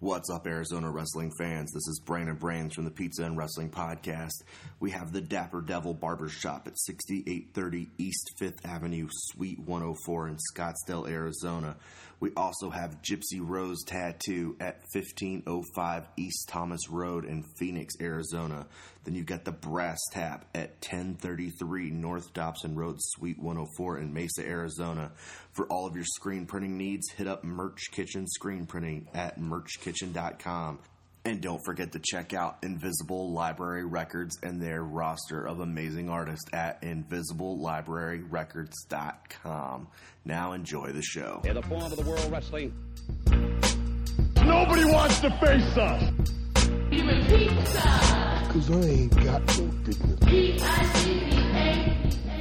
What's up, Arizona wrestling fans? This is Brandon Brands from the Pizza and Wrestling Podcast. We have the Dapper Devil Barbershop at 6830 East 5th Avenue, Suite 104 in Scottsdale, Arizona. We also have Gypsy Rose Tattoo at 1505 East Thomas Road in Phoenix, Arizona. Then you've got the Brass Tap at 1033 North Dobson Road, Suite 104 in Mesa, Arizona. For all of your screen printing needs, hit up Merch Kitchen Screen Printing at merchkitchen.com. And don't forget to check out Invisible Library Records and their roster of amazing artists at invisiblelibraryrecords.com. Now enjoy the show. In the form of the World Wrestling. Nobody wants to face us. Give me pizza. Because I ain't got no dignity. P-I-T-T-A.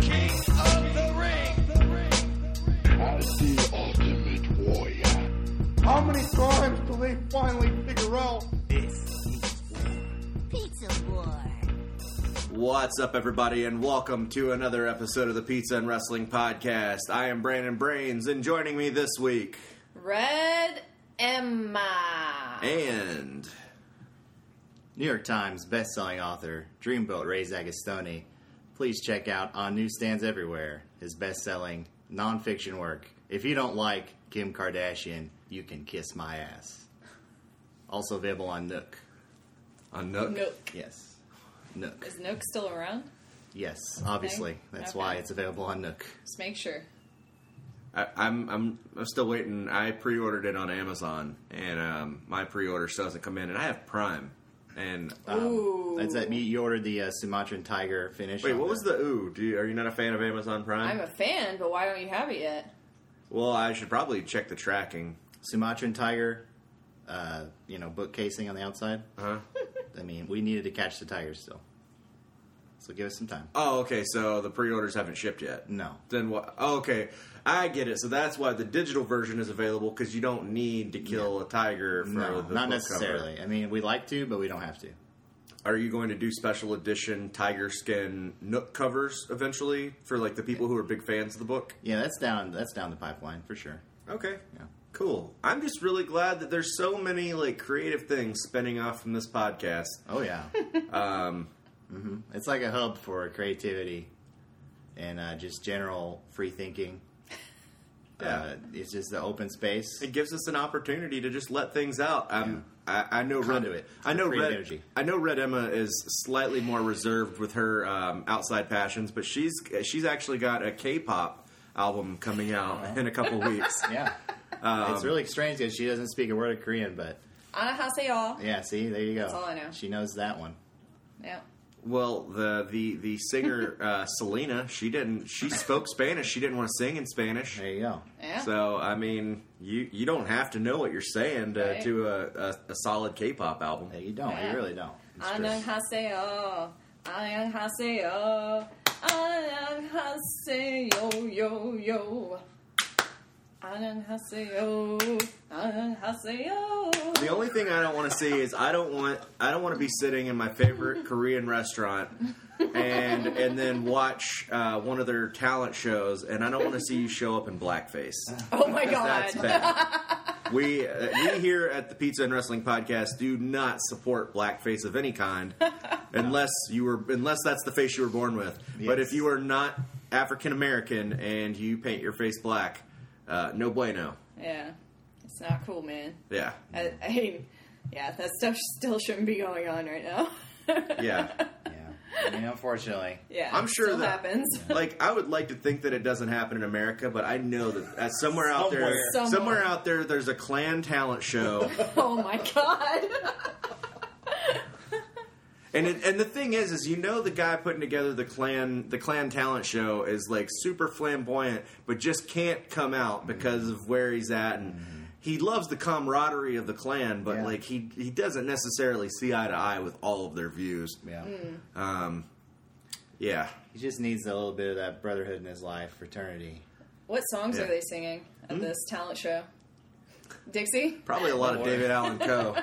King of the ring. As the ultimate warrior. How many times do they finally figure out this is Pizza War? What's up, everybody, and welcome to another episode of the Pizza and Wrestling Podcast. I am Brandon Brains, and joining me this week, Red Emma. And New York Times best-selling author, Dreamboat Ray Zagastoni. Please check out on newsstands everywhere his best-selling non-fiction work, If You Don't Like Kim Kardashian, You Can Kiss My Ass. Also available on Nook. On Nook? Nook. Yes. Nook. Is Nook still around? Yes, obviously. That's why it's available on Nook. Just make sure. I'm still waiting. I pre-ordered it on Amazon, and my pre-order still doesn't come in, and I have Prime. And that's that. You ordered the Sumatran Tiger finish. Wait, what was the ooh? Are you not a fan of Amazon Prime? I'm a fan, but why don't you have it yet? Well, I should probably check the tracking. Sumatran Tiger, book casing on the outside. Uh-huh. I mean, we needed to catch the tiger still. So give us some time. Oh, okay, so the pre-orders haven't shipped yet. No. Then what? Oh, okay, I get it. So that's why the digital version is available, because you don't need to kill a tiger for the book cover. Not necessarily. I mean, we like to, but we don't have to. Are you going to do special edition tiger skin Nook covers eventually for, like, the people who are big fans of the book? Yeah, that's down the pipeline for sure. Okay. Yeah. Cool. I'm just really glad that there's so many, like, creative things spinning off from this podcast. Oh, yeah. Mm-hmm. It's like a hub for creativity and just general free thinking. Yeah. It's just the open space. It gives us an opportunity to just let things out. I know Conduit. I know Red Emma is slightly more reserved with her outside passions, but she's actually got a K-pop album coming out in a couple weeks. Yeah. It's really strange because she doesn't speak a word of Korean, but Annyeonghaseyo. Yeah, see, there you go. That's all I know. She knows that one. Yeah. Well, the singer Selena, she spoke Spanish. She didn't want to sing in Spanish. There you go. Yeah. So I mean, you don't have to know what you're saying to a solid K-pop album. Yeah, you don't. Yeah. You really don't. Annyeonghaseyo, annyeonghaseyo, annyeonghaseyo, yo yo. The only thing I don't want to see is I don't want to be sitting in my favorite Korean restaurant and then watch one of their talent shows, and I don't want to see you show up in blackface. Oh my god, that's bad. We here at the Pizza and Wrestling Podcast do not support blackface of any kind, unless that's the face you were born with. Yes. But if you are not African American and you paint your face black. No bueno. Yeah. It's not cool, man. Yeah. I mean, yeah, that stuff still shouldn't be going on right now. Yeah. I mean, unfortunately. Yeah, I'm sure still that happens. Like, I would like to think that it doesn't happen in America, but I know that somewhere out there, there's a Klan talent show. Oh, my God. And the thing is the guy putting together the Klan talent show is, like, super flamboyant, but just can't come out because of where he's at, and he loves the camaraderie of the Klan, but like he doesn't necessarily see eye to eye with all of their views. Yeah. Yeah. He just needs a little bit of that brotherhood in his life, fraternity. What songs are they singing at this talent show? Dixie? Probably a lot of David Allan Coe.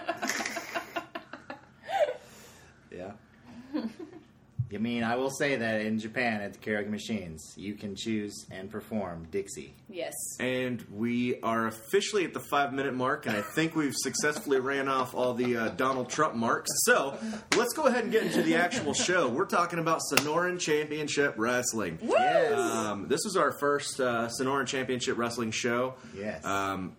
Yeah. Yeah, I mean, I will say that in Japan, at the karaoke machines, you can choose and perform Dixie. Yes. And we are officially at the 5-minute mark, and I think we've successfully ran off all the Donald Trump marks. So, let's go ahead and get into the actual show. We're talking about Sonoran Championship Wrestling. Yes. This is our first Sonoran Championship Wrestling show. Yes. And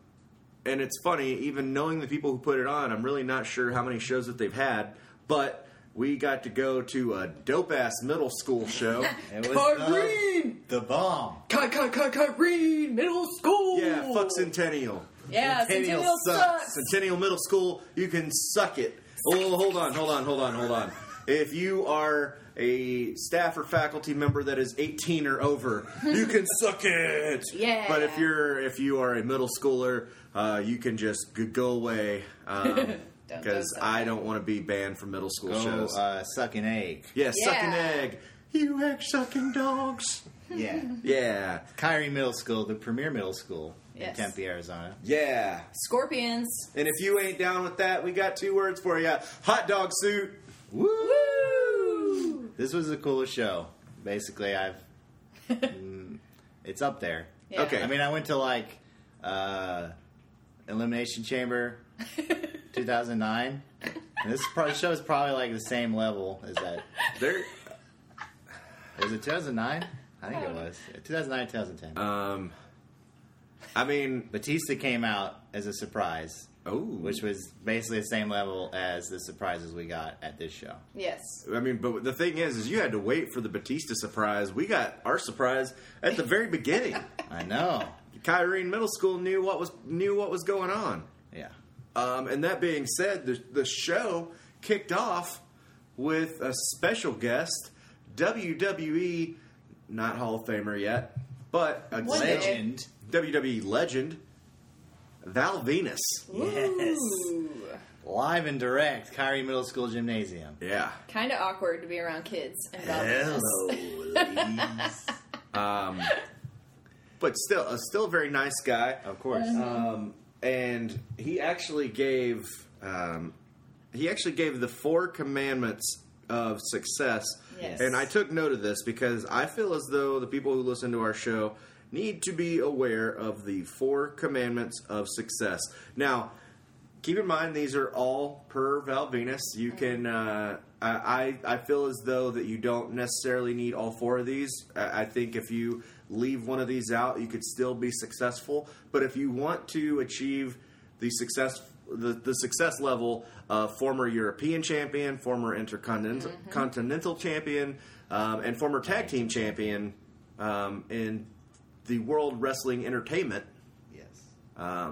it's funny, even knowing the people who put it on, I'm really not sure how many shows that they've had, but... we got to go to a dope-ass middle school show. It was Kyrene! The bomb. Kyrene Middle School! Yeah, fuck Centennial. Yeah, Centennial sucks. Centennial Middle School, you can suck it. Oh, hold on. If you are a staff or faculty member that is 18 or over, you can suck it! Yeah. But if you are a middle schooler, you can just go away. Because I don't want to be banned from middle school shows. Sucking egg. Yeah, sucking egg. You egg-sucking dogs. Yeah. Yeah. Kyrene Middle School, the premier middle school in Tempe, Arizona. Yeah. Scorpions. And if you ain't down with that, we got two words for you. Hot dog suit. Woo! This was the coolest show. Basically, it's up there. Yeah. Okay. I mean, I went to, Elimination Chamber... 2009. And this show is probably like the same level as that. Was it 2009? I think it was 2009, 2010. I mean, Batista came out as a surprise. Oh, which was basically the same level as the surprises we got at this show. Yes. I mean, but the thing is you had to wait for the Batista surprise. We got our surprise at the very beginning. I know. Kyrene Middle School knew what was going on. Yeah. And that being said, the show kicked off with a special guest, WWE, not Hall of Famer yet, but a legend, WWE legend, Val Venis. Yes. Live and direct, Kyrene Middle School Gymnasium. Yeah. Kind of awkward to be around kids and Val Venis. But still a very nice guy. Of course. And he actually gave the 4 commandments of success. Yes. And I took note of this because I feel as though the people who listen to our show need to be aware of the 4 commandments of success. Now, keep in mind these are all per Val Venis. You can I feel as though that you don't necessarily need all 4 of these. I think if you leave one of these out, you could still be successful. But if you want to achieve the success level of former European champion, former Intercontinental champion, and former tag team champion in the World Wrestling Entertainment, yes, I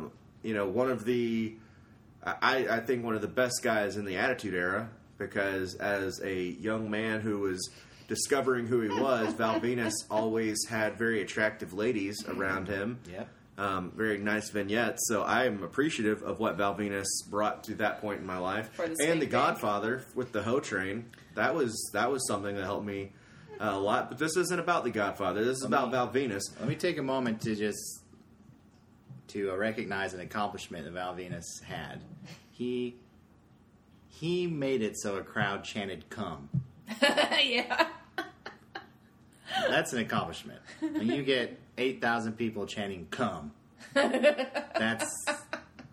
think one of the best guys in the Attitude Era, because as a young man who was discovering who he was, Val Venis always had very attractive ladies around him. Yeah. Very nice vignettes. So I am appreciative of what Val Venis brought to that point in my life. And the Godfather with the Ho Train. That was something that helped me a lot. But this isn't about the Godfather. This is about Val Venis. Let me take a moment to just to recognize an accomplishment that Val Venis had. He made it so a crowd chanted "Come." Yeah. That's an accomplishment. When you get 8,000 people chanting "Come,"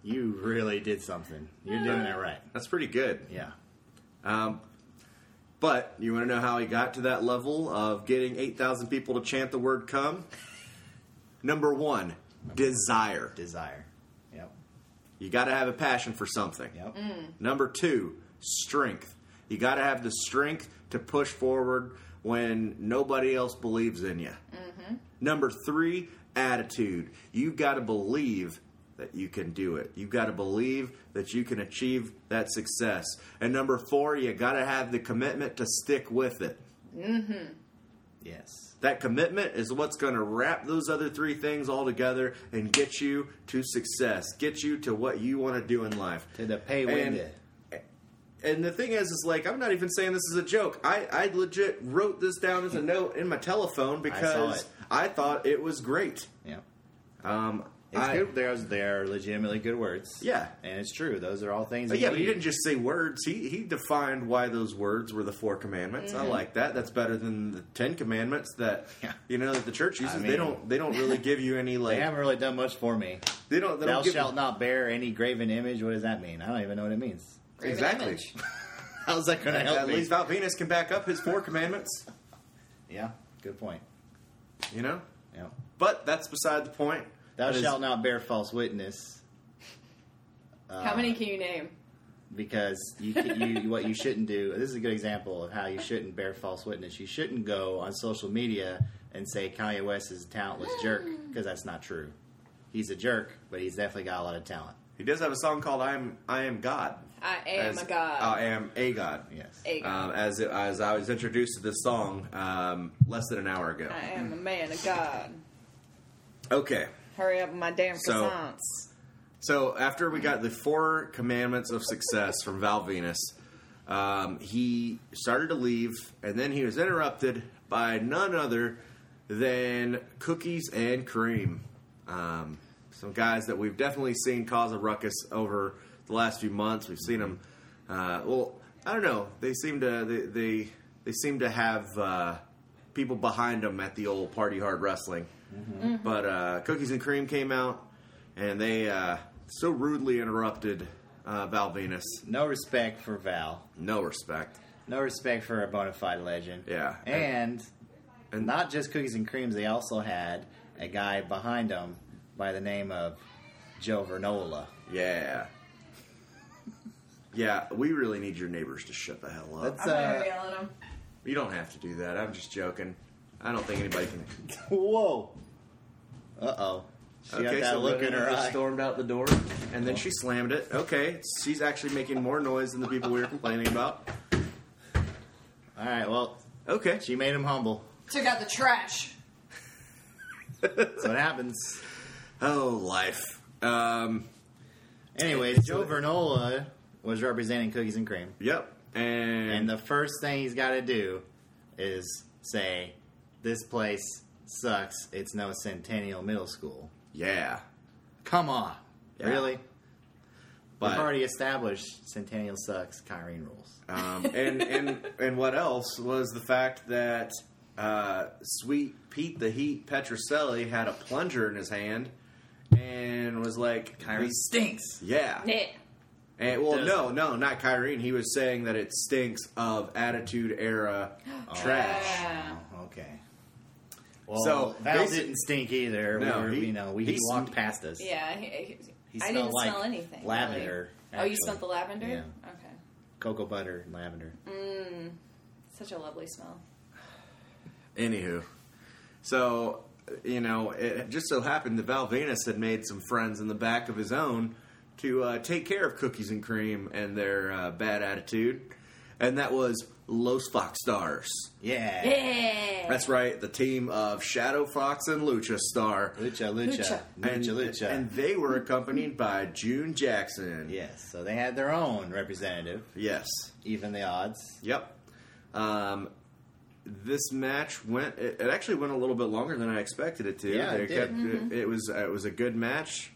you really did something. You're doing it right. That's pretty good. Yeah. But you want to know how he got to that level of getting 8,000 people to chant the word "Come"? Number 1, desire. Desire. Yep. You got to have a passion for something. Yep. Number 2, strength. You got to have the strength to push forward when nobody else believes in you. Mm-hmm. Number 3, attitude. You've got to believe that you can do it. You've got to believe that you can achieve that success. And number 4, you got to have the commitment to stick with it. Mm-hmm. Yes. That commitment is what's going to wrap those other 3 things all together and get you to success. Get you to what you want to do in life. To the pay window. And the thing is I'm not even saying this is a joke. I legit wrote this down as a note in my telephone because I thought it was great. Yeah. It's good. They're legitimately good words. Yeah. And it's true. Those are all things. But yeah, but he didn't just say words. He defined why those words were the 4 commandments. Mm-hmm. I like that. That's better than the 10 commandments that, you know, that the church uses. I mean, they don't really give you any, like... They haven't really done much for me. Thou shalt not bear any graven image. What does that mean? I don't even know what it means. Exactly. How's that going to help me? At least Val Venis can back up his 4 commandments. Yeah. Good point. You know? Yeah. But that's beside the point. Thou shalt not bear false witness. How many can you name? Because what you shouldn't do, this is a good example of how you shouldn't bear false witness. You shouldn't go on social media and say Kanye West is a talentless jerk, because that's not true. He's a jerk, but he's definitely got a lot of talent. He does have a song called I Am God. I am a God. Yes. A God. As I was introduced to this song less than an hour ago. I am a man of God. Okay. Hurry up with my damn croissants. So after we got the 4 commandments of success from Val Venis, he started to leave, and then he was interrupted by none other than Cookies and Cream. Some guys that we've definitely seen cause a ruckus over the last few months. We've seen them. I don't know. They seem to have people behind them at the old Party Hard Wrestling. Mm-hmm. Mm-hmm. But Cookies and Cream came out, and they so rudely interrupted Val Venis. No respect for Val. No respect. No respect for a bona fide legend. Yeah. And not just Cookies and Creams, they also had a guy behind them by the name of Joe Vernola. Yeah. Yeah, we really need your neighbors to shut the hell up. I'm going to yell at them. You don't have to do that. I'm just joking. I don't think anybody can... Whoa. Uh-oh. She got that look in her eye. Stormed out the door, and then she slammed it. Okay, she's actually making more noise than the people we were complaining about. All right, well... Okay. She made him humble. Took out the trash. That's what happens. Oh, life. Anyways, Joe Vernola was representing Cookies and Cream. Yep. And the first thing he's got to do is say... This place sucks. It's no Centennial Middle School. Yeah. Come on. Yeah. Really? But we've already established Centennial sucks, Kyrene rules. And what else was the fact that Sweet Pete the Heat Petroselli had a plunger in his hand and was like... Kyrene stinks. Yeah. Nah. And, well, no, not Kyrene. He was saying that it stinks of Attitude Era trash. Yeah. Oh, okay. Well, so Val didn't stink either. No, he walked past us. Yeah, I didn't smell anything. Lavender. Really. Oh, you smelled the lavender? Yeah. Okay. Cocoa butter and lavender. Mmm, such a lovely smell. Anywho, so it just so happened that Val Venis had made some friends in the back of his own to take care of Cookies and Cream and their bad attitude, and that was Los Fox Stars. Yeah. Yeah. That's right. The team of Shadow Fox and Lucha Star. Lucha. And they were accompanied by June Jackson. Yes. So they had their own representative. Yes. Even the odds. Yep. This match went a little bit longer than I expected it to. Yeah, it was a good match.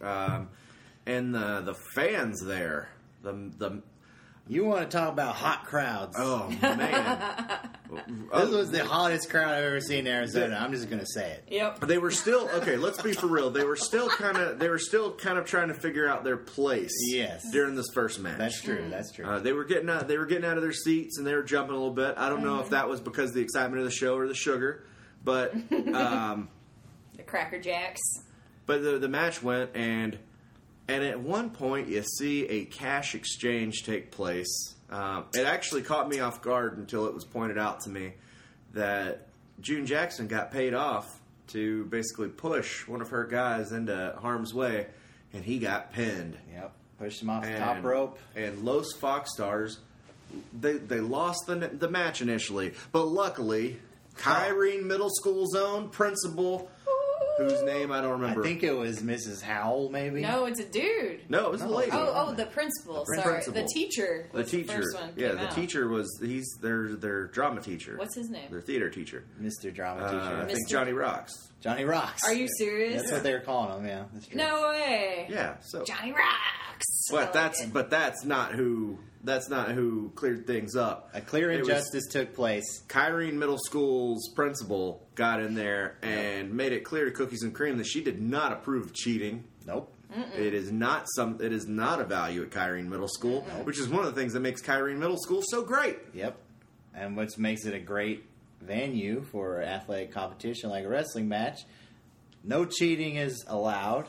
And the fans there. You want to talk about hot crowds. Oh, man. This was the hottest crowd I've ever seen in Arizona. I'm just going to say it. Yep. But they were still... Okay, let's be for real. They were still kind of trying to figure out their place. Yes. During this first match. That's true. That's true. They were getting out of their seats, and they were jumping a little bit. I don't know if that was because of the excitement of the show or the sugar, but... the Cracker Jacks. But the match went, and at one point, you see a cash exchange take place. It actually caught me off guard until it was pointed out to me that June Jackson got paid off to basically push one of her guys into harm's way, and he got pinned. Yep, pushed him off the top rope. And Los Fox Stars, they lost the match initially, but luckily, Kyrene Middle School's own principal... Whose name I don't remember. I think it was Mrs. Howell, maybe. No, it's a dude. No, it was a lady. Oh, the principal. Sorry, the teacher. The first one teacher was. He's their drama teacher. What's his name? Their theater teacher, Mr. Drama Teacher. I think Johnny Rocks. Johnny Rocks. Are you serious? That's what they were calling him, yeah. That's true. No way. Yeah, so Johnny Rocks. But like that's not who cleared things up. A clear injustice took place. Kyrene Middle School's principal got in there and made it clear to Cookies and Cream that she did not approve of cheating. Nope. Mm-mm. It is not a value at Kyrene Middle School, which is one of the things that makes Kyrene Middle School so great. Yep. And which makes it a great venue for athletic competition like a wrestling match. No cheating is allowed.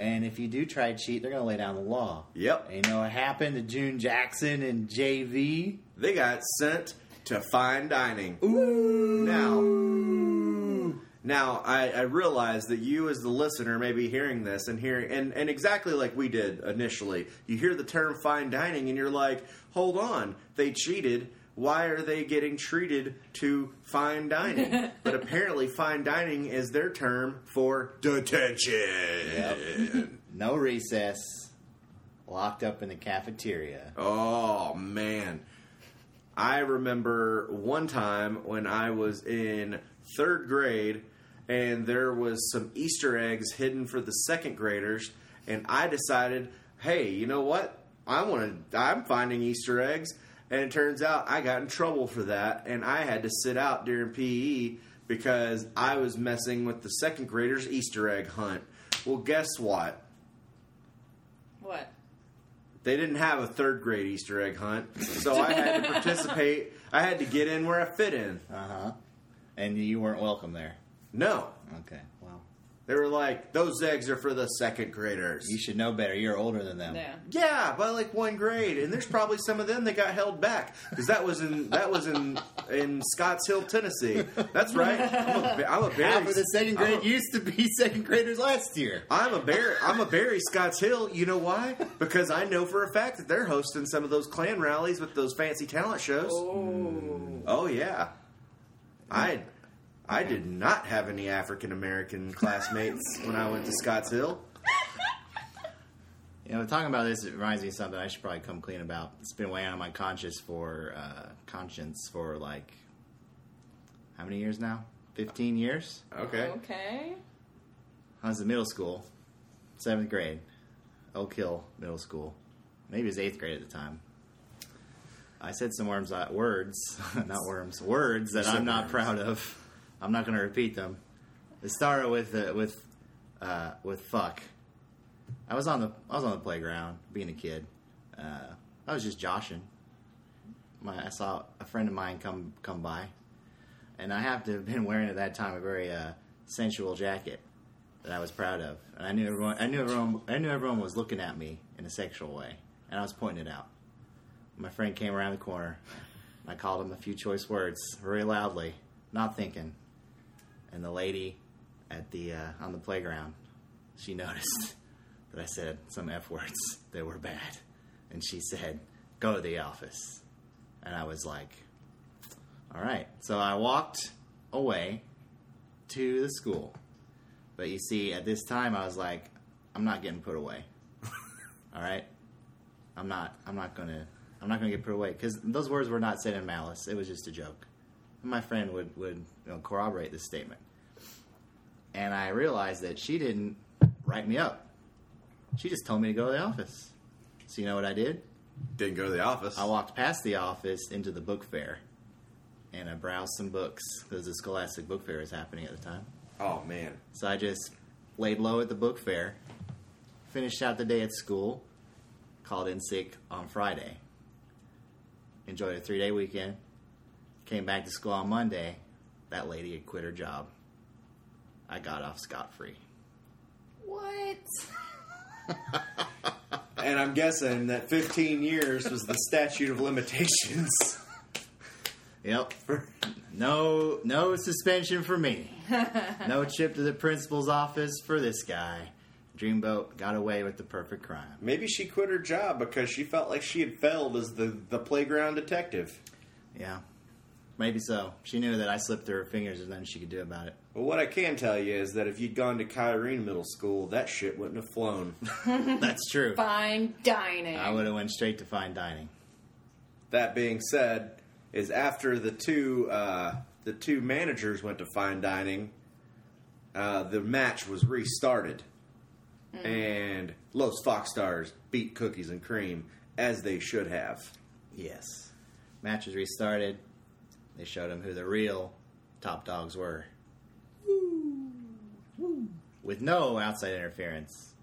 And if you do try to cheat, they're going to lay down the law. Yep. And you know what happened to June Jackson and JV? They got sent to fine dining. Ooh. Now I realize that you as the listener may be hearing this and hearing and exactly like we did initially. You hear the term fine dining and you're like, hold on, they cheated. Why are they getting treated to fine dining? But apparently fine dining is their term for detention. Yep. No recess. Locked up in the cafeteria. Oh, man. I remember one time when I was in 3rd grade and there was some Easter eggs hidden for the 2nd graders. And I decided, hey, you know what? I'm finding Easter eggs. And it turns out I got in trouble for that, and I had to sit out during PE because I was messing with the 2nd graders' Easter egg hunt. Well, guess what? What? They didn't have a 3rd grade Easter egg hunt, so I had to participate. I had to get in where I fit in. Uh-huh. And you weren't welcome there? No. Okay, well. They were like, those eggs are for the 2nd graders. You should know better. You're older than them. Yeah, by like 1 grade. And there's probably some of them that got held back. Because that was in Scottsdale, Tennessee. That's right. I'm a Barry. Half of the 2nd grade used to be 2nd graders last year. I'm a Barry Scottsdale. You know why? Because I know for a fact that they're hosting some of those Klan rallies with those fancy talent shows. Oh, yeah. I did not have any African-American classmates when I went to Scottsdale. You know, talking about this, it reminds me of something I should probably come clean about. It's been weighing on my conscience for like, how many years now? 15 years? Okay. I was in middle school, 7th grade, Oak Hill Middle School. Maybe it was 8th grade at the time. I said some words that I'm not proud of. I'm not going to repeat them. It started with fuck. I was on the playground being a kid. I was just joshing. I saw a friend of mine come by, and I have to have been wearing at that time a very sensual jacket that I was proud of, and I knew everyone was looking at me in a sexual way, and I was pointing it out. My friend came around the corner. And I called him a few choice words very loudly, not thinking. And the lady at the on the playground, she noticed that I said some F words. They were bad. And she said, go to the office. And I was like, all right. So I walked away to the school. But you see, at this time, I was like, I'm not getting put away. All right? I'm not going to get put away. Because those words were not said in malice. It was just a joke. My friend would corroborate this statement. And I realized that she didn't write me up. She just told me to go to the office. So you know what I did? Didn't go to the office. I walked past the office into the book fair. And I browsed some books. Because the Scholastic Book Fair was happening at the time. Oh, man. So I just laid low at the book fair. Finished out the day at school. Called in sick on Friday. Enjoyed a 3-day weekend. Came back to school on Monday. That lady had quit her job. I got off scot-free. What? And I'm guessing that 15 years was the statute of limitations. Yep. No suspension for me. No trip to the principal's office for this guy. Dreamboat got away with the perfect crime. Maybe she quit her job because she felt like she had failed as the playground detective. Yeah. Maybe so. She knew that I slipped through her fingers. There's nothing she could do about it. Well, what I can tell you is that if you'd gone to Kyrene Middle School, that shit wouldn't have flown. That's true. Fine dining. I would have went straight to fine dining. That being said, is after the two managers went to fine dining, the match was restarted. Mm. And Los Fox Stars beat Cookies and Cream, as they should have. Yes. Match was restarted. They showed them who the real top dogs were. Woo. Woo. With no outside interference.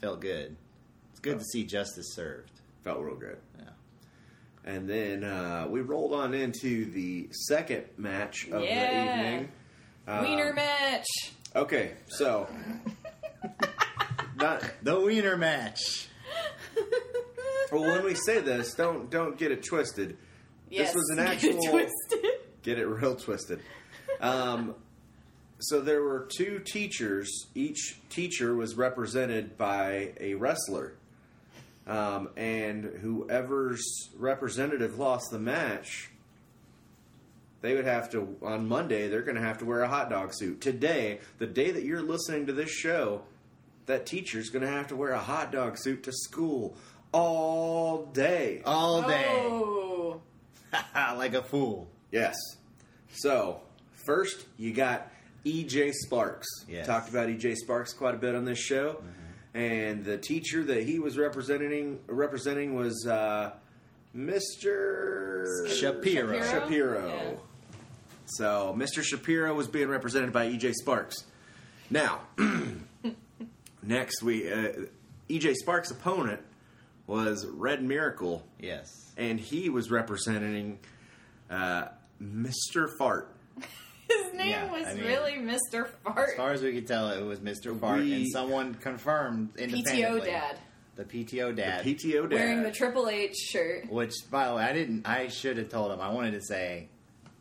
Felt good. It's good to see justice served. Felt real good. Yeah. And then we rolled on into the second match of the evening. Wiener match. Okay, so... Not the wiener match. Well, when we say this, don't get it twisted. Yes, this was an actual... Get it real twisted. So there were two teachers. Each teacher was represented by a wrestler. And whoever's representative lost the match, they would have to, on Monday, they're going to have to wear a hot dog suit. Today, the day that you're listening to this show, that teacher's going to have to wear a hot dog suit to school all day. All day. Oh. Like a fool. Yes. So, first, you got EJ Sparks. Yes. Talked about EJ Sparks quite a bit on this show. Mm-hmm. And the teacher that he was representing was Mr. Shapiro. Yeah. So, Mr. Shapiro was being represented by EJ Sparks. Now, next we... EJ Sparks' opponent was Red Miracle. Yes. And he was representing Mr. Fart. His name really Mr. Fart. As far as we could tell, it was Mr. Fart. And someone confirmed independently. The PTO dad. Wearing the Triple H shirt. Which, by the way, I should have told him. I wanted to say,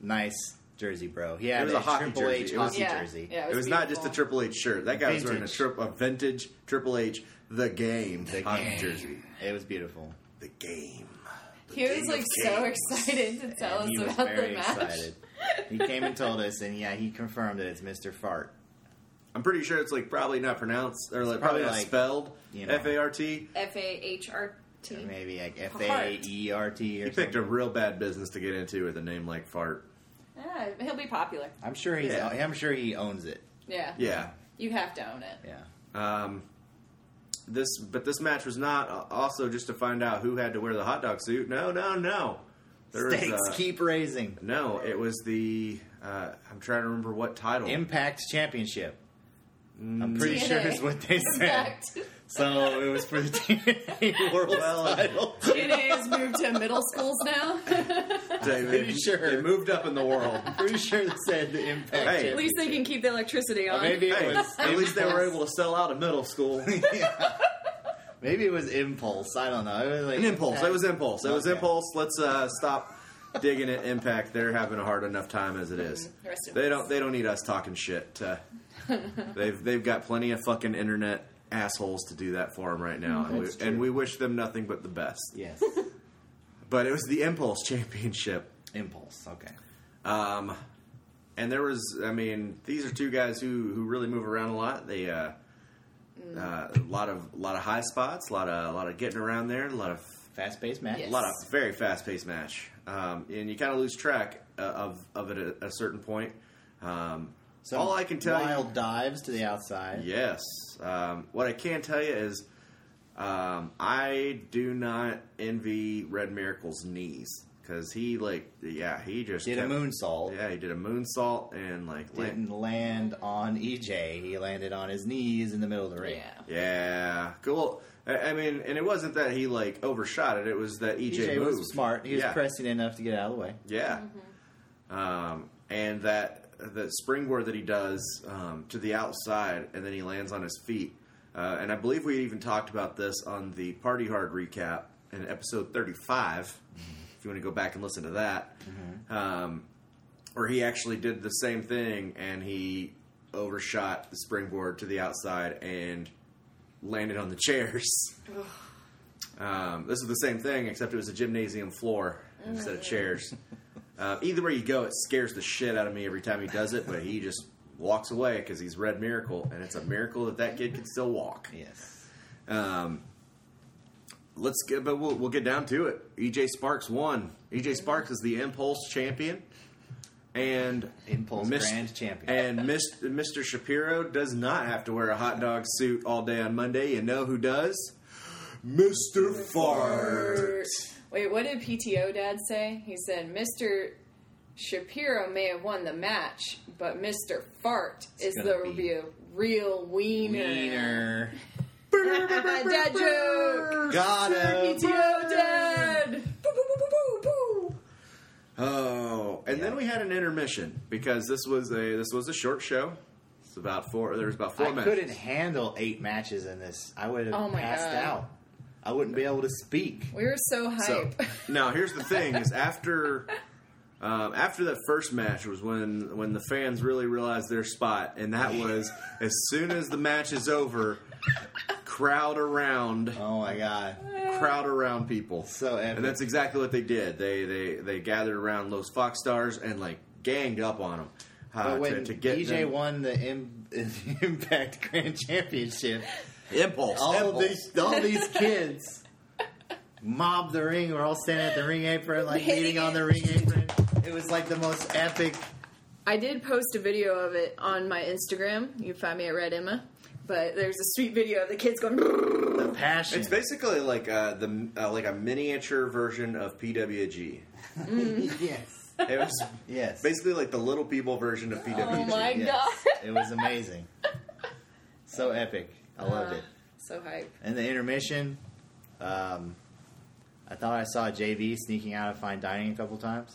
nice jersey, bro. He had a Triple jersey. H hockey jersey. Yeah, it was not just a Triple H shirt. That guy was wearing a vintage Triple H hockey jersey. It was beautiful. The game. He was so excited to tell us about the match. Excited. He came and told us, and he confirmed that it's Mr. Fart. I'm pretty sure it's probably not pronounced, or probably not spelled. F-A-R-T? F-A-H-R-T. Or maybe F-A-E-R-T or something. He picked a real bad business to get into with a name like Fart. Yeah, he'll be popular. I'm sure he owns it. Yeah. Yeah. You have to own it. Yeah. This match was not also just to find out who had to wear the hot dog suit. No. Stakes keep raising. No, it was the, I'm trying to remember what title. Impact Championship. I'm pretty sure is what they said. So it was for the TNA World title. TNA has moved to middle schools now. They moved up in the world. I'm pretty sure they said the Impact. Hey, at least they can keep the electricity on. At least they were able to sell out a middle school. Yeah. Maybe it was Impulse. I don't know. It was Impulse. Let's stop digging at Impact. They're having a hard enough time as it is. They don't need us talking shit. They've got plenty of fucking internet assholes to do that for them right now, and we wish them nothing but the best. Yes. But it was the Impulse Championship. Impulse, okay. And there was, these are two guys who really move around a lot. They a lot of high spots, a lot of getting around there, a lot of fast paced match, yes. A lot of very fast paced match, and you kind of lose track of it at a certain point. So all I can tell wild dives to the outside. Yes. What I can tell you is I do not envy Red Miracle's knees. Because he just... Did a moonsault. Yeah, he did a moonsault and, didn't land on EJ. He landed on his knees in the middle of the ring. Yeah. Cool. And it wasn't that he, overshot it. It was that EJ moved. Was smart. He was pressing enough to get out of the way. Yeah. Mm-hmm. And that... The springboard that he does to the outside, and then he lands on his feet. And I believe we even talked about this on the Party Hard recap in episode 35, if you want to go back and listen to that, where he actually did the same thing, and he overshot the springboard to the outside and landed on the chairs. This is the same thing, except it was a gymnasium floor instead of chairs. Either way you go, it scares the shit out of me every time he does it, but he just walks away because he's Red Miracle, and it's a miracle that kid can still walk. Yes. We'll get down to it. EJ Sparks won. EJ Sparks is the Impulse champion, And Impulse Grand Champion. And Mr. Shapiro does not have to wear a hot dog suit all day on Monday. You know who does? Mr. Fart. Wait, what did PTO Dad say? He said, Mr. Shapiro may have won the match, but Mr. Fart is there will be a real wiener. Dad joke. Got him. PTO Dad. Oh, and then we had an intermission because this was a short show. It's about four. There's about four matches. I couldn't handle 8 matches in this. I would have passed out. I wouldn't be able to speak. We were so hype. So, now here's the thing: is after that first match was when the fans really realized their spot, and that was as soon as the match is over. Crowd around. Oh my God. Crowd around people. So epic. And that's exactly what they did. They gathered around Los Fox Stars and like ganged up on them to get EJ them. Won the Impact Grand Championship. Impulse. All these kids mobbed the ring. We're all standing at the ring apron, like beating on the ring apron. It was like the most epic. I did post a video of it on my Instagram. You can find me at Red Emma. But there's a sweet video of the kids going. The passion. It's basically like like a miniature version of PWG. Yes. It was basically like the little people version of PWG. Oh my God! It was amazing. So epic. I loved it. So hype. And the intermission. I thought I saw JV sneaking out of fine dining a couple times.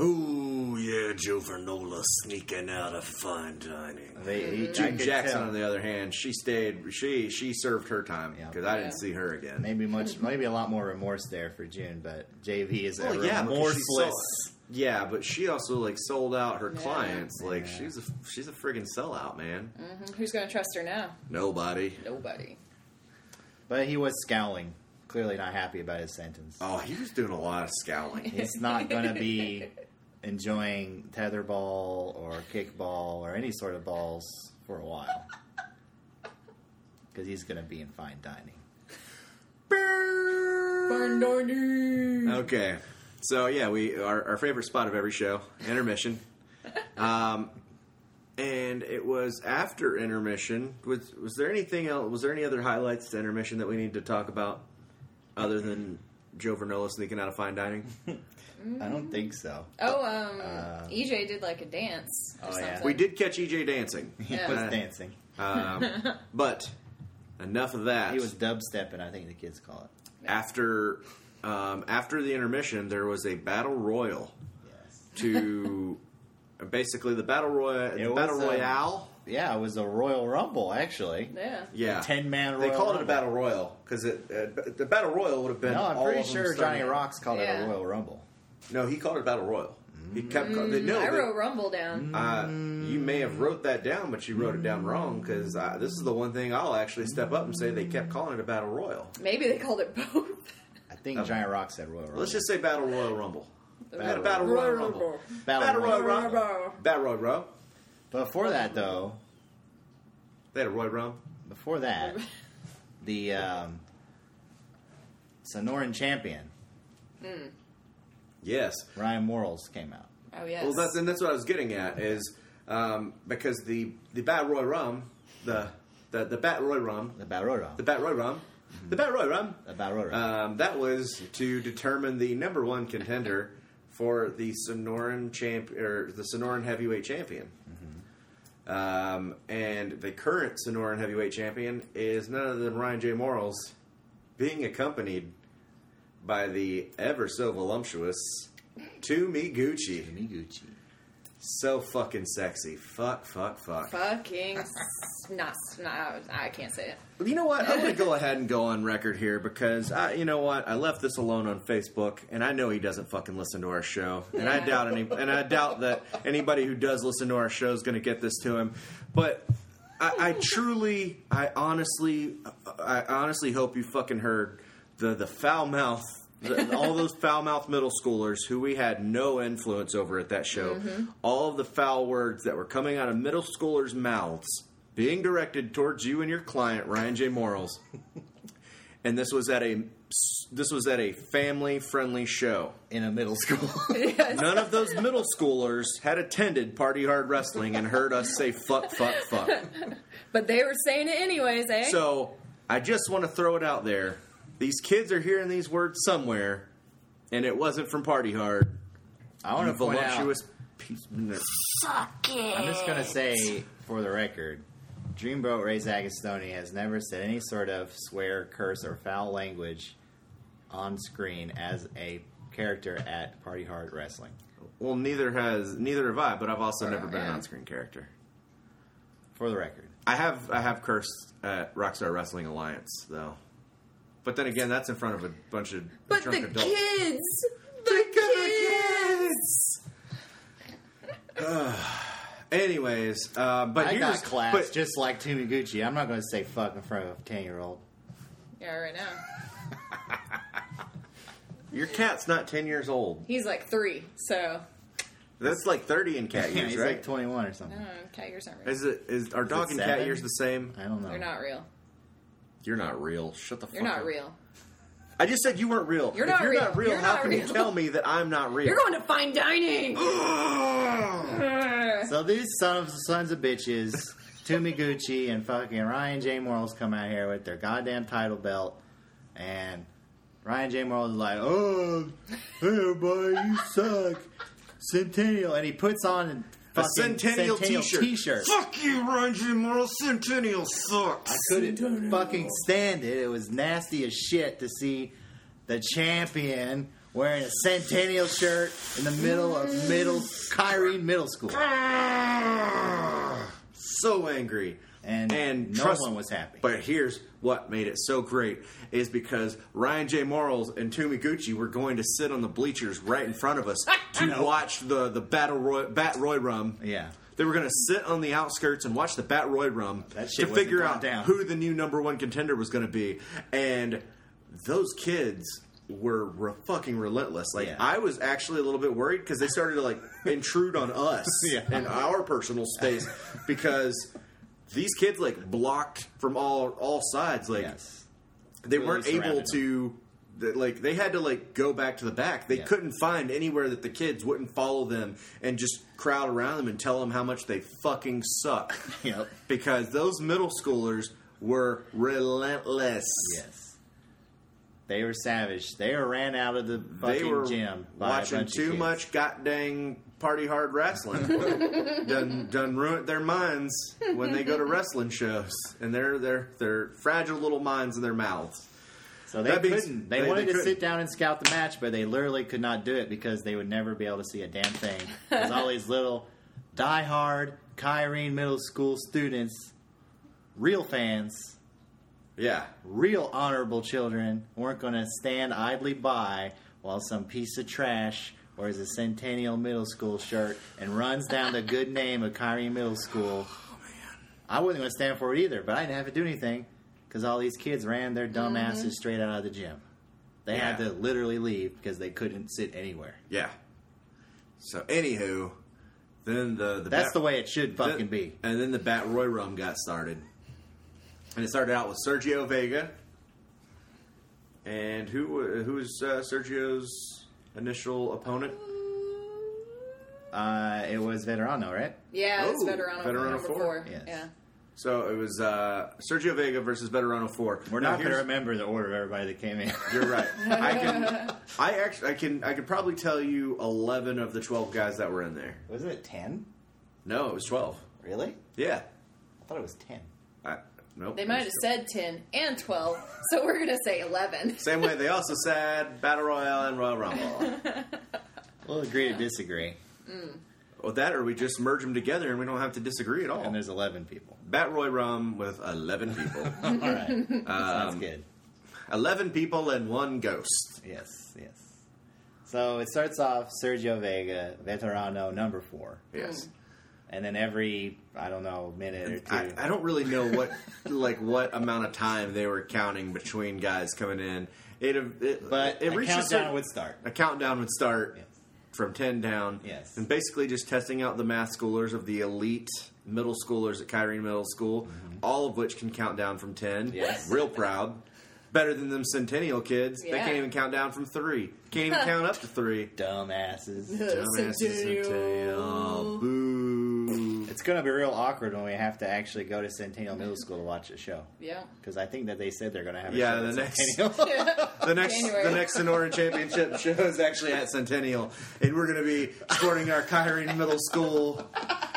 Ooh, yeah, Joe Vernola sneaking out of fine dining. June Jackson, on the other hand, she stayed. She served her time because I didn't see her again. Maybe a lot more remorse there for June, but JV is remorseless. Yeah, but she also sold out her clients. Yeah. She's a friggin' sellout, man. Mm-hmm. Who's gonna trust her now? Nobody. But he was scowling. Clearly not happy about his sentence. Oh, he was doing a lot of scowling. He's not going to be enjoying tetherball or kickball or any sort of balls for a while. Because he's going to be in fine dining. Fine dining! Okay. So, yeah, our favorite spot of every show, intermission. And it was after intermission. Was there anything else? Was there any other highlights to intermission that we need to talk about? Other than Joe Vernola sneaking out of fine dining? I don't think so. Oh, EJ did a dance or something. We did catch EJ dancing. He was dancing. But enough of that. He was dubstepping, I think the kids call it. Yeah. After the intermission, there was a battle royal. Yes. To basically the battle royal. The battle royale. Yeah, it was a Royal Rumble, actually. Yeah. 10-man Royal Rumble. They called it a Battle Royal, because the Battle Royal would have been all of them. No, I'm pretty sure Johnny Rocks called it a Royal Rumble. No, he called it a Battle Royal. He kept calling it. I wrote Rumble down. You may have wrote that down, but you wrote it down wrong, because this is the one thing I'll actually step up and say they kept calling it a Battle Royal. Maybe they called it both. I think Johnny Rocks said Royal Rumble. Let's just say Battle Royal Rumble. Battle Royal Rumble. Battle Royal Rumble. Battle Royal Rumble. Before that, though, they had a Roy Rumble. Before that, the Sonoran Champion, yes, Ryan Morales came out. Oh yes. Well, that's what I was getting at is because the Bat Roy Rum, the Bat Roy Rum, the Bat Roy Rum, that was to determine the number one contender for the Sonoran the Sonoran Heavyweight Champion. And the current Sonoran Heavyweight Champion is none other than Ryan J. Morales, being accompanied by the ever so voluptuous Tomi Gucci. So fucking sexy. Fuck. Fucking I can't say it. You know what? I'm going to go ahead and go on record here because, you know what? I left this alone on Facebook, and I know he doesn't fucking listen to our show. And I doubt that anybody who does listen to our show is going to get this to him. But I honestly hope you fucking heard the foul mouth. All those foul-mouthed middle schoolers who we had no influence over at that show, all of the foul words that were coming out of middle schoolers' mouths being directed towards you and your client, Ryan J. Morales, And this was at a family-friendly show in a middle school. Yes. None of those middle schoolers had attended Party Hard Wrestling and heard us say fuck, fuck, fuck. But they were saying it anyways, eh? So I just want to throw it out there. These kids are hearing these words somewhere, and it wasn't from Party Hard. I want to point out. Suck it. I'm just going to say, for the record, Dreamboat Ray Zagastoni has never said any sort of swear, curse, or foul language on screen as a character at Party Hard Wrestling. Well, neither have I, but I've also never been an on-screen character. For the record, I have cursed at Rockstar Wrestling Alliance though, but then again, that's in front of a bunch of drunk adults. The kids. Anyways, but I got class, just like Tomi Gucci. I'm not going to say fuck in front of a 10-year-old. Yeah, right now. Your cat's not 10 years old. He's like 3, so. That's like 30 in cat years, he's right? He's like 21 or something. No, cat years aren't real. Are dog and 7? Cat years the same? I don't know. They're not real. You're not real. Shut the fuck up. You're not real. I just said you weren't real. If you're not real, how can you tell me that I'm not real? You're going to fine dining. So these sons of bitches, Tomi Gucci and fucking Ryan J. Morales come out here with their goddamn title belt, and Ryan J. Morales is like, oh, hey, everybody, you suck. Centennial. And he puts on a Centennial t-shirt. Fuck you, Ryan J. Morales. Centennial sucks. I couldn't fucking stand it. It was nasty as shit to see the champion wearing a Centennial shirt in the middle of Kyrene Middle School. So angry. And no one was happy. But here's what made it so great is because Ryan J. Morales and Tomi Gucci were going to sit on the bleachers right in front of us to watch the Bat Roy Rum. Yeah. They were going to sit on the outskirts and watch the Bat Roy Rum to figure out who the new #1 contender was going to be. And those kids were fucking relentless. Like, yeah. I was actually a little bit worried because they started to, like, intrude on us and our personal space because these kids, like, blocked from all sides. Like, they weren't able to, like, they had to, like, go back to the back. They couldn't find anywhere that the kids wouldn't follow them and just crowd around them and tell them how much they fucking suck. Yep. Because those middle schoolers were relentless. Yes. They were savage. They were ran out of the fucking gym. Watching too much goddamn Party Hard Wrestling. done ruined their minds when they go to wrestling shows, and their fragile little minds and their mouths. So they couldn't. They wanted to sit down and scout the match, but they literally could not do it because they would never be able to see a damn thing. Because all these little diehard Kyrene Middle School students, real fans. Yeah. Real honorable children weren't going to stand idly by while some piece of trash wears a Centennial Middle School shirt and runs down the good name of Kyrene Middle School. Oh, man. I wasn't going to stand for it either, but I didn't have to do anything because all these kids ran their dumb asses straight out of the gym. They had to literally leave because they couldn't sit anywhere. Yeah. So, anywho, then that's the way it should fucking be. And then the Bat Roy Rum got started. And it started out with Sergio Vega. And who was Sergio's initial opponent? It was Veterano, right? Yeah, it was Veterano 4. Yes. Yeah. So it was Sergio Vega versus Veterano 4. We're not going to remember the order of everybody that came in. You're right. I could probably tell you 11 of the 12 guys that were in there. Wasn't it 10? No, it was 12. Really? Yeah. I thought it was 10. Nope, they might have said 10 and 12, so we're going to say 11. Same way they also said Battle Royale and Royal Rumble. We'll agree to disagree. Mm. Well, that or we just merge them together and we don't have to disagree at all. And there's 11 people. Bat Roy Rum with 11 people. All right. Sounds good. 11 people and one ghost. Yes. So it starts off Sergio Vega, Veterano number 4. Yes. Mm. And then every, I don't know, minute or two. I don't really know what what amount of time they were counting between guys coming in. A countdown would start from 10 down. Yes. And basically just testing out the math schoolers of the elite middle schoolers at Kyrene Middle School, all of which can count down from 10. Yes. Real proud. better than them Centennial kids. Yeah. They can't even count down from three. Can't even count up to three. Dumbasses. Centennial. Boo. It's going to be real awkward when we have to actually go to Centennial Middle School to watch the show. Yeah. Because I think that they said they're going to have a show at Centennial. The next Sonoran Championship show is actually at Centennial. And we're going to be sporting our Kyrene Middle School.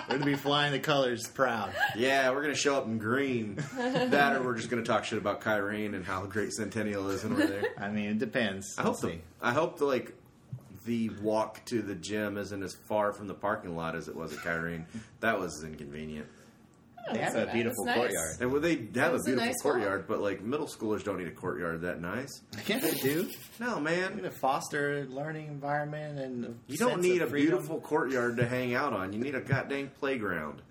We're going to be flying the colors proud. Yeah, we're going to show up in green. That or we're just going to talk shit about Kyrene and how great Centennial is when we're there. I mean, it depends. I hope the walk to the gym isn't as far from the parking lot as it was at Kyrene. That was inconvenient. Oh, they have a beautiful courtyard. Nice. And well, they have a beautiful courtyard, but like middle schoolers don't need a courtyard that nice. Can't they do? No, man. You need to foster a learning environment and you don't need a beautiful courtyard to hang out on. You need a goddamn playground.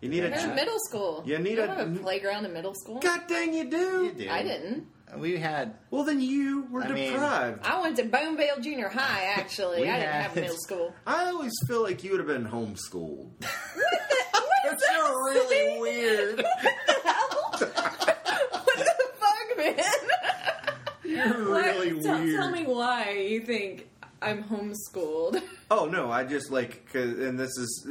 You need a middle school. You have a playground in middle school. God dang, you do. You do. I didn't. We had... Well, then you were deprived. I went to Boneville Junior High, actually. I didn't have middle school. I always feel like you would have been homeschooled. That's really weird. What the fuck, man? You're really weird. Tell me why you think I'm homeschooled. Oh, no, I just and this is,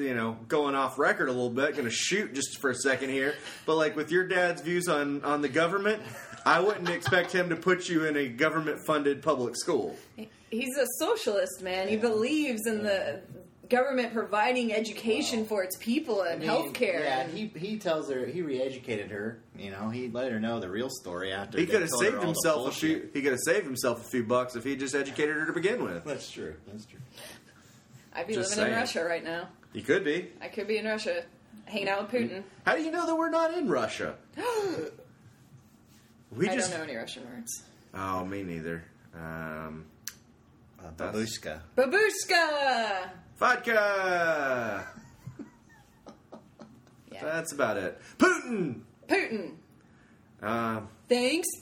going off record a little bit, going to shoot just for a second here, but with your dad's views on the government... I wouldn't expect him to put you in a government-funded public school. He's a socialist, man. He believes in the government providing education for its people and healthcare. Yeah, he tells her, he re-educated her. He let her know the real story after. He could have saved himself a few bucks if he just educated her to begin with. That's true. I'd be living in Russia right now. You could be. I could be in Russia, hanging out with Putin. How do you know that we're not in Russia? I don't know any Russian words. Oh, me neither. Babushka. Babushka! Vodka! Yeah. That's about it. Putin! Thanks,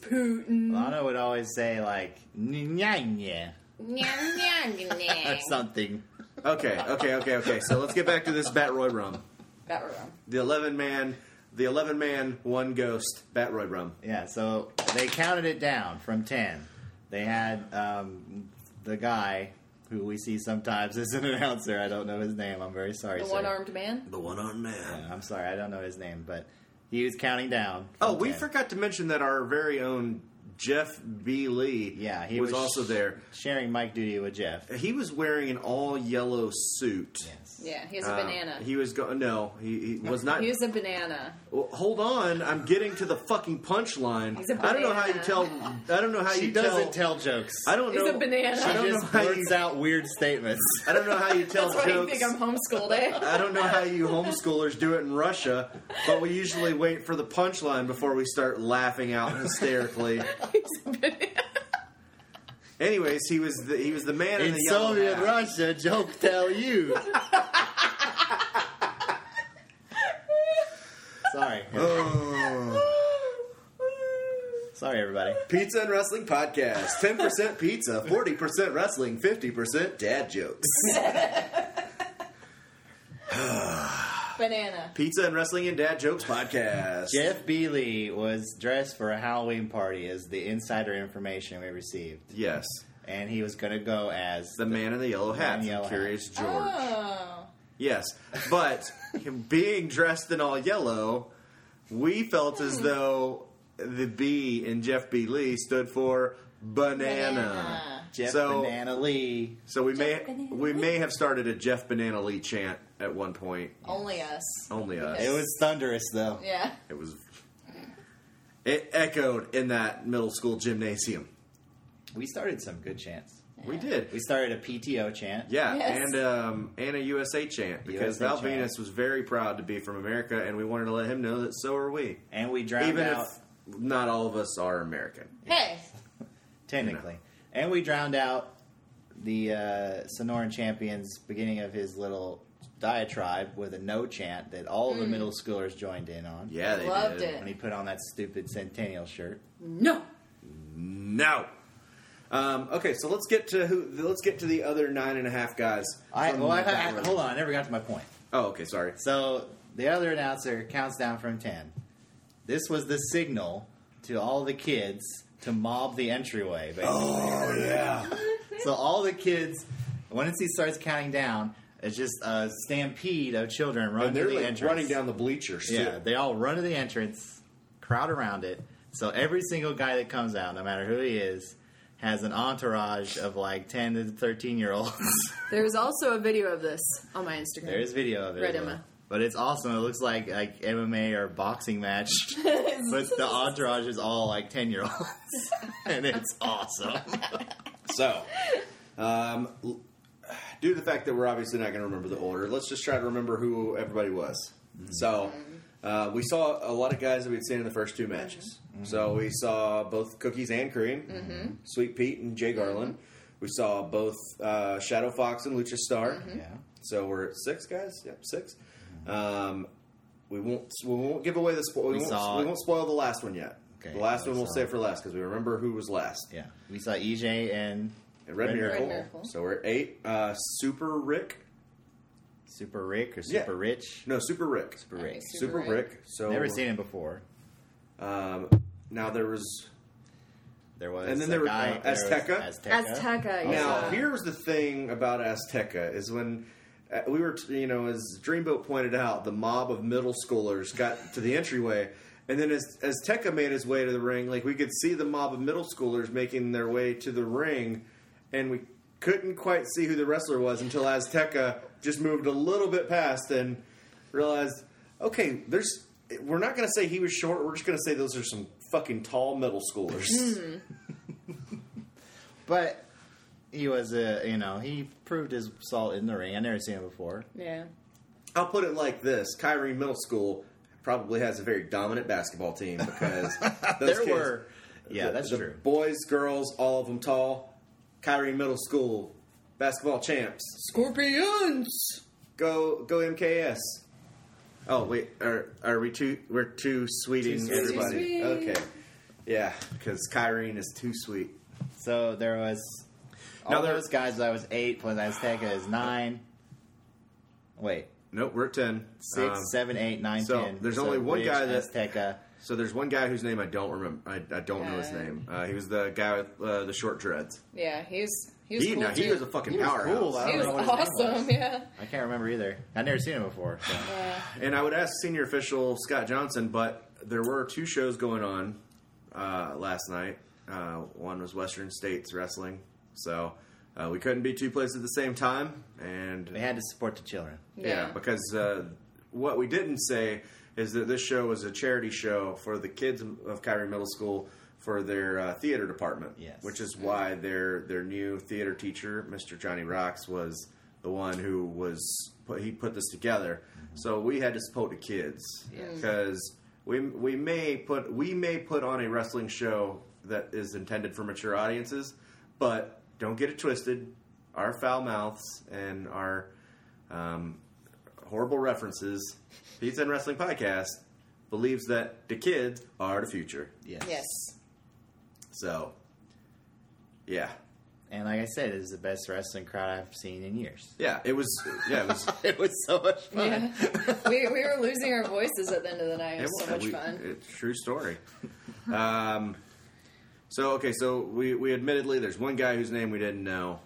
Putin. Lana would always say, nyanya. Nyanya. Or something. Okay. So let's get back to this Bat Roy Rum. The 11-man, one ghost, Bat Roy Rum. Yeah, so they counted it down from 10. They had the guy, who we see sometimes as an announcer. I don't know his name. I'm very sorry, sir. The one-armed man. Yeah, I'm sorry. I don't know his name, but he was counting down. Oh, we forgot to mention that our very own Jeff B. Lee was also there. Sharing mic duty with Jeff. He was wearing an all-yellow suit. Yes. Yeah, he was a banana. He was not. He was a banana. Well, hold on, I'm getting to the fucking punchline. He's a banana. I don't know how you tell jokes. I don't know. He's a banana. She just blurts out weird statements. I don't know how you tell jokes. That's why you think I'm homeschooled, eh? I don't know how you homeschoolers do it in Russia, but we usually wait for the punchline before we start laughing out hysterically. Anyways, he was the man in the yellow hat. In Soviet Russia, joke tell you. Sorry. Sorry, everybody. Pizza and Wrestling Podcast. 10% pizza, 40% wrestling, 50% dad jokes. Banana. Pizza and Wrestling and Dad Jokes Podcast. Jeff B. Lee was dressed for a Halloween party as the insider information we received. Yes. And he was going to go as... The man in the yellow hat from Curious George. Oh. Yes. But him being dressed in all yellow, we felt as though the B in Jeff B. Lee stood for banana. Jeff Banana Lee. So we may have started a Jeff Banana Lee chant at one point. Only us. It was thunderous, though. Yeah. It was. It echoed in that middle school gymnasium. We started some good chants. Yeah. We did. We started a PTO chant. Yeah, yes. And a USA chant because USA Val Venis was very proud to be from America, and we wanted to let him know that so are we. And we drowned out. Even if not all of us are American. Hey. Technically. You know. And we drowned out the Sonoran Champions beginning of his little diatribe with a no chant that all of the middle schoolers joined in on. Yeah, they loved it. When he put on that stupid Centennial shirt. No. Okay, so let's get to the other 9.5 guys. Hold on, I never got to my point. Oh, okay, sorry. So the other announcer counts down from 10. This was the signal to all the kids to mob the entryway, basically. Oh, yeah. So all the kids, once he starts counting down, it's just a stampede of children running to the entrance. They're running down the bleachers, yeah, too. They all run to the entrance, crowd around it. So every single guy that comes out, no matter who he is, has an entourage of like 10 to 13-year-olds. There's also a video of this on my Instagram. There is video of it. Red Emma. But it's awesome. It looks like MMA or boxing match. But the entourage is all like 10-year-olds. And it's awesome. So, due to the fact that we're obviously not going to remember the order, let's just try to remember who everybody was. Mm-hmm. So, we saw a lot of guys that we'd seen in the first two matches. Mm-hmm. So, we saw both Cookies and Cream, mm-hmm. Sweet Pete and Jay Garland. Mm-hmm. We saw both Shadow Fox and Lucha Star. Mm-hmm. Yeah. So, we're at six guys? Yep, six. We won't give away the spoil. We won't spoil the last one yet. Okay, the last one we'll save for last because we remember who was last. Yeah, we saw EJ and Red Miracle. So we're at 8. Super Rick or Super Rich? No, Super Rick. Super Rick. So never seen him before. Now there was, and then there was Azteca. Yeah. Now here's the thing about Azteca is when. We were, as Dreamboat pointed out, the mob of middle schoolers got to the entryway. And then as Tekka made his way to the ring, like we could see the mob of middle schoolers making their way to the ring. And we couldn't quite see who the wrestler was until Azteca just moved a little bit past and realized, okay, we're not going to say he was short. We're just going to say those are some fucking tall middle schoolers. But... He was he proved his salt in the ring. I've never seen him before. Yeah. I'll put it like this. Kyrene Middle School probably has a very dominant basketball team because those kids... that's true. Boys, girls, all of them tall. Kyrene Middle School, basketball champs. Scorpions! Go MKS. Oh, wait. Are we too... We're too sweeting everybody. Too sweet. Okay. Yeah, because Kyrene is too sweet. So there was... All those guys that was 8 plus Azteca is 9. Wait. Nope, we're at 10. 6, 7, 8, 9, 10. There's only one guy that's Azteca. So there's one guy whose name I don't remember. I don't know his name. He was the guy with the short dreads. Yeah, he was cool. He was a fucking powerhouse. He was awesome. I can't remember either. I've never seen him before. So. And I would ask senior official Scott Johnson, but there were 2 shows going on last night. One was Western States Wrestling. So we couldn't be 2 places at the same time, and they had to support the children. Yeah, because what we didn't say is that this show was a charity show for the kids of Kyrene Middle School for their theater department. Yes, which is why their new theater teacher, Mr. Johnny Rocks, was the one who put this together. Mm-hmm. So we had to support the kids because we may put on a wrestling show that is intended for mature audiences, but don't get it twisted. Our foul mouths and our horrible references, Pizza and Wrestling Podcast, believes that the kids are the future. Yes. So, yeah. And like I said, it was the best wrestling crowd I've seen in years. Yeah, it was. Yeah, it was. It was so much fun. Yeah. We were losing our voices at the end of the night. It was so much fun. It's a true story. So we admittedly, there's one guy whose name we didn't know.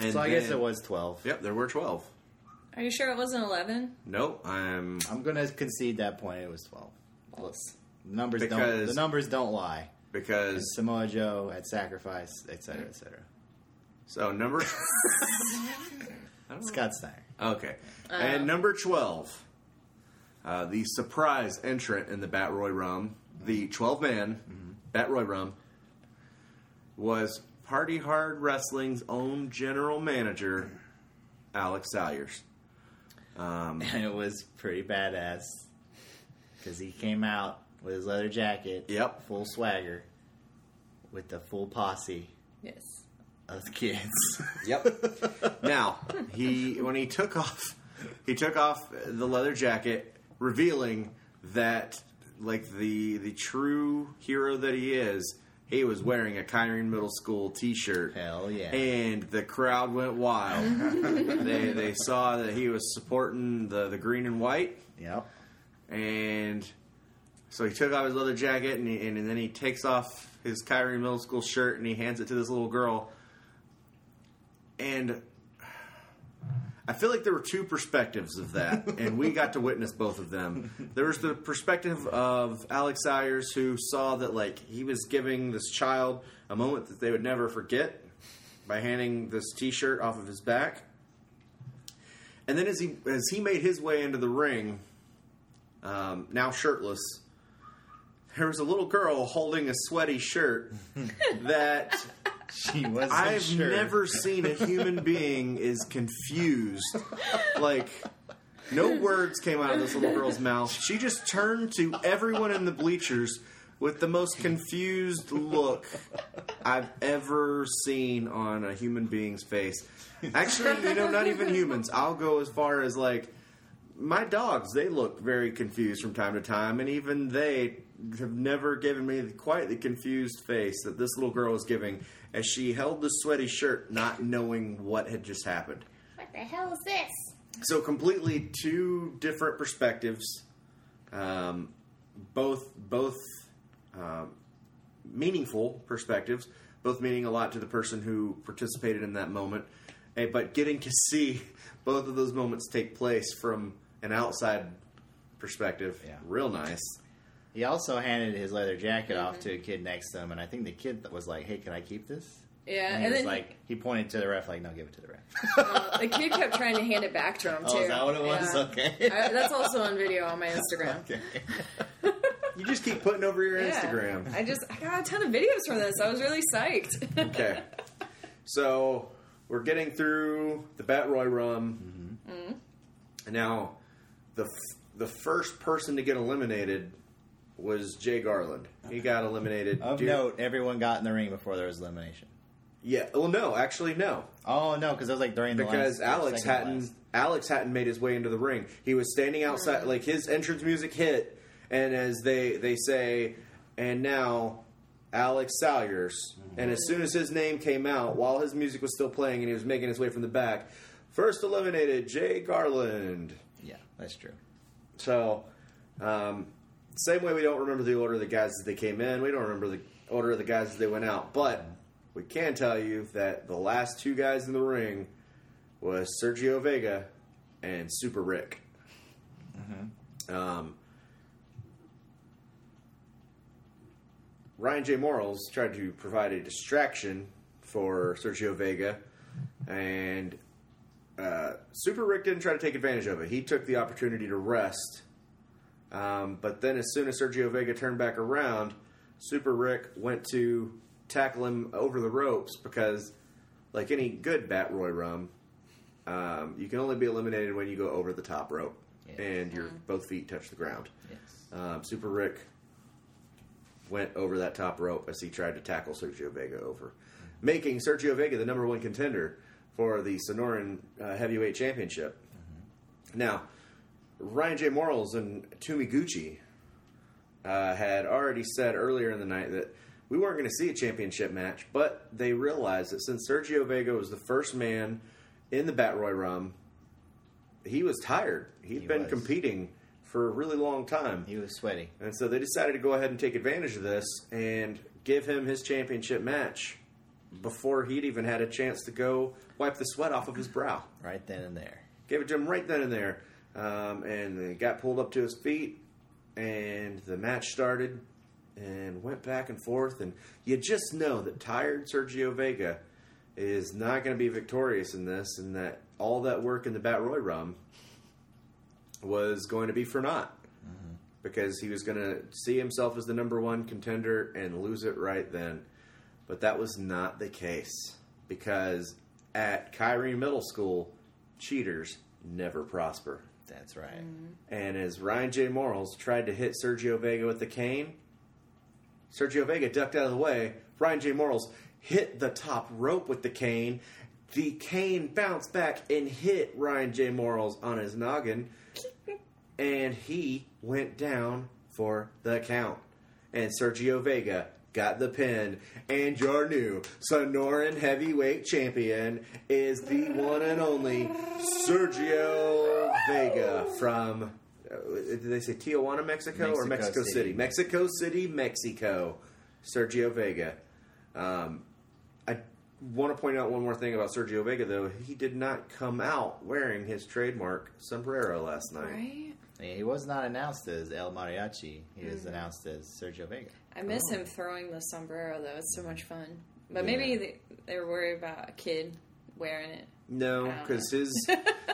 And so I guess it was 12. Yep, there were 12. Are you sure it wasn't 11? Nope, I'm going to concede that point. It was 12. False. The numbers don't lie. Because... And Samoa Joe had sacrifice, etc., etc. So number... Scott Steiner. Okay. And number 12, the surprise entrant in the Bat Roy Rum, the 12-man... Mm-hmm. Bat Roy Rum was Party Hard Wrestling's own general manager, Alex Salyers. And it was pretty badass because he came out with his leather jacket, full swagger, with the full posse of kids. Yep. Now, when he took off the leather jacket, revealing that... Like the true hero that he is, he was wearing a Kyrene Middle School T-shirt. Hell yeah! And the crowd went wild. They saw that he was supporting the green and white. Yep. And So he took off his leather jacket, and then he takes off his Kyrene Middle School shirt, and he hands it to this little girl. And I feel like there were two perspectives of that, and we got to witness both of them. There was the perspective of Alex Salyers, who saw that, like, he was giving this child a moment that they would never forget by handing this T-shirt off of his back. And then as he made his way into the ring, now shirtless, there was a little girl holding a sweaty shirt that she wasn't sure. I've never seen a human being is confused. Like, no words came out of this little girl's mouth. She just turned to everyone in the bleachers with the most confused look I've ever seen on a human being's face. Actually, not even humans. I'll go as far as, like, my dogs, they look very confused from time to time, and even they have never given me quite the confused face that this little girl was giving as she held the sweaty shirt, not knowing what had just happened. What the hell is this? So completely two different perspectives, both meaningful perspectives, both meaning a lot to the person who participated in that moment, but getting to see both of those moments take place from an outside perspective, real nice. He also handed his leather jacket off to a kid next to him, and I think the kid was like, "Hey, can I keep this?" Yeah, and then he pointed to the ref, like, "No, give it to the ref." The kid kept trying to hand it back to him too. Oh, is that what it was? Yeah. Okay, that's also on video on my Instagram. Okay. You just keep putting over your Instagram. I got a ton of videos from this. I was really psyched. Okay, so we're getting through the Bat Roy Rum, and now the first person to get eliminated was Jay Garland. He got eliminated. Of note, everyone got in the ring before there was elimination. Yeah. Well, no. Actually, no. Oh, no, because it was like during the last... Because Alex hadn't made his way into the ring. He was standing outside. Like, his entrance music hit, and as they say, and now Alex Salyers. And as soon as his name came out, while his music was still playing and he was making his way from the back, first eliminated Jay Garland. Yeah, that's true. So, same way we don't remember the order of the guys as they came in. We don't remember the order of the guys as they went out. But we can tell you that the last two guys in the ring was Sergio Vega and Super Rick. Mm-hmm. Ryan J. Morales tried to provide a distraction for Sergio Vega, and Super Rick didn't try to take advantage of it. He took the opportunity to rest. But then as soon as Sergio Vega turned back around, Super Rick went to tackle him over the ropes because, like any good Bat Roy Rum, you can only be eliminated when you go over the top rope and your both feet touch the ground. Yes. Super Rick went over that top rope as he tried to tackle Sergio Vega over, making Sergio Vega the number one contender for the Sonoran Heavyweight Championship. Mm-hmm. Now, Ryan J. Morales and Tomi Gucci had already said earlier in the night that we weren't going to see a championship match, but they realized that since Sergio Vega was the first man in the Bat Roy Rum, he was tired. He'd been competing for a really long time. He was sweaty. And so they decided to go ahead and take advantage of this and give him his championship match before he'd even had a chance to go wipe the sweat off of his brow. Right then and there. Gave it to him right then and there. And he got pulled up to his feet, and the match started and went back and forth. And you just know that tired Sergio Vega is not going to be victorious in this, and that all that work in the Bat Roy Rum was going to be for naught, because he was going to see himself as the number one contender and lose it right then. But that was not the case, because at Kyrene Middle School, cheaters never prosper. That's right. And as Ryan J. Morales tried to hit Sergio Vega with the cane, Sergio Vega ducked out of the way. Ryan J. Morales hit the top rope with the cane. The cane bounced back and hit Ryan J. Morales on his noggin, and he went down for the count. And Sergio Vega got the pin, and your new Sonoran Heavyweight Champion is the one and only Sergio Vega from Did they say Tijuana, Mexico, or Mexico City? Mexico City, Mexico. Sergio Vega. I want to point out one more thing about Sergio Vega, though. He did not come out wearing his trademark sombrero last night. Right? Yeah, he was not announced as El Mariachi. He was announced as Sergio Vega. I miss him throwing the sombrero, though. It's so much fun. But maybe they were worried about a kid wearing it. No, because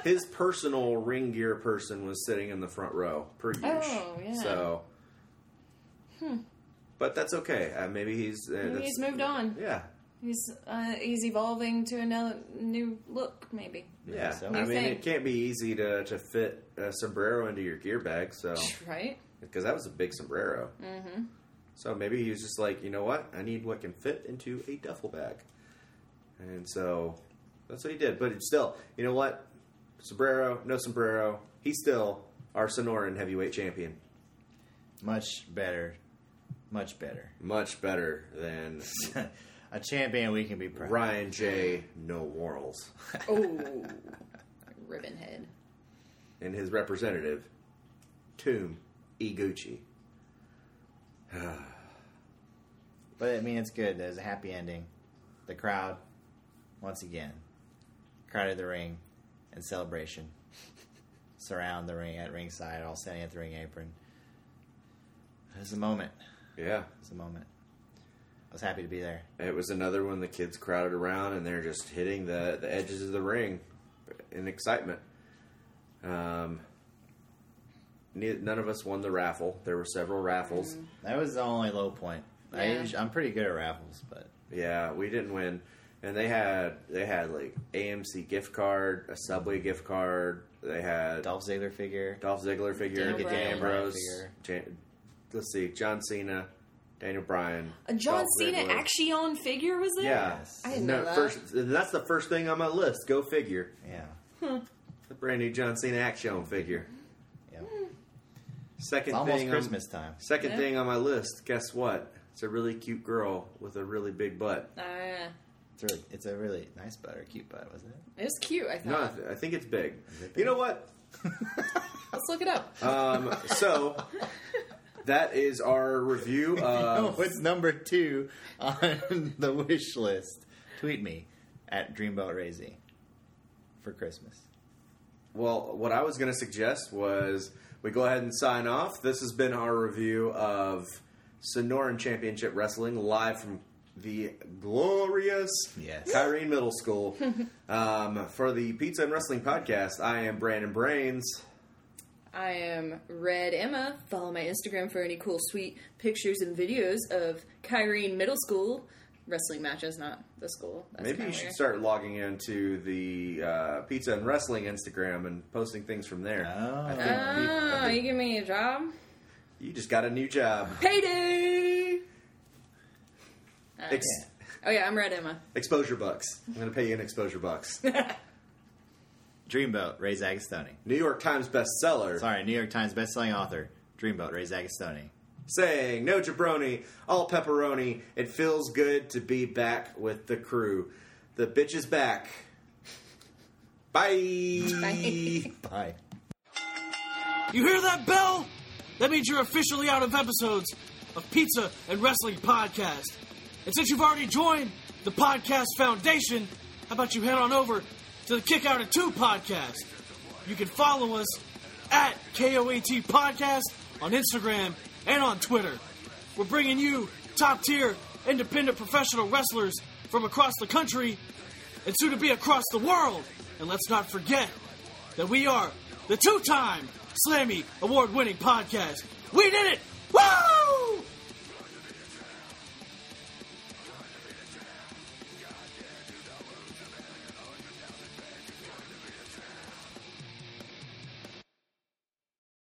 his personal ring gear person was sitting in the front row. Oh, yeah. So, but that's okay. Maybe he's moved on. Yeah. He's evolving to another new look, maybe. Yeah. So. It can't be easy to fit a sombrero into your gear bag, so. Right. Because that was a big sombrero. Mm-hmm. So maybe he was just like, you know what? I need what can fit into a duffel bag. And so that's what he did. But still, you know what? Sombrero, no sombrero. He's still our Sonoran heavyweight champion. Much better than a champion we can be proud of. Ryan J. Morales. Oh, ribbon head. And his representative, Tomi Gucci. But, I mean, it's good. There's a happy ending. The crowd, once again, crowded the ring in celebration. Surround the ring at ringside, all standing at the ring apron. It was a moment. Yeah. It was a moment. I was happy to be there. It was another one. The kids crowded around, and they're just hitting the edges of the ring in excitement. None of us won the raffle. There were several raffles. That was the only low point. Yeah. I'm pretty good at raffles, but yeah, we didn't win. And they had like AMC gift card, a Subway gift card. They had Dolph Ziggler figure, Dan Ambrose. Let's see, John Cena, Daniel Bryan. A John Cena Action figure was there? Yeah. Yes. I didn't know that. That's the first thing on my list. Go figure. Yeah. The brand new John Cena Action figure. Yeah. Second thing on my list. Guess what? It's a really cute girl with a really big butt. Yeah. It's a really nice butt or cute butt, wasn't it? It was cute, I thought. No, I think it's big. You know what? Let's look it up. So, that is our review of... What's number 2 on the wish list? Tweet me at Dreamboat Razy for Christmas. Well, what I was going to suggest was we go ahead and sign off. This has been our review of Sonoran Championship Wrestling live from the glorious Kyrene Middle School. For the Pizza and Wrestling Podcast, I am Brandon Brands. I am Red Emma. Follow my Instagram for any cool, sweet pictures and videos of Kyrene Middle School. Wrestling matches, not the school. That's maybe you should start logging into the Pizza and Wrestling Instagram and posting things from there. Oh, you give me a job? You just got a new job. Payday! Oh, yeah, I'm Red Emma. Exposure bucks. I'm going to pay you an exposure bucks. Dreamboat, Ray Zagastoni. New York Times bestselling author, Dreamboat, Ray Zagastoni. Saying, no jabroni, all pepperoni. It feels good to be back with the crew. The bitch is back. Bye. Bye. Bye. You hear that bell? That means you're officially out of episodes of Pizza and Wrestling Podcast. And since you've already joined the Podcast Foundation, how about you head on over to the Kick Out of Two podcast. You can follow us at KOAT Podcast on Instagram and on Twitter. We're bringing you top-tier, independent professional wrestlers from across the country and soon to be across the world. And let's not forget that we are the 2-time Slammy Award-winning podcast. We did it! Woo!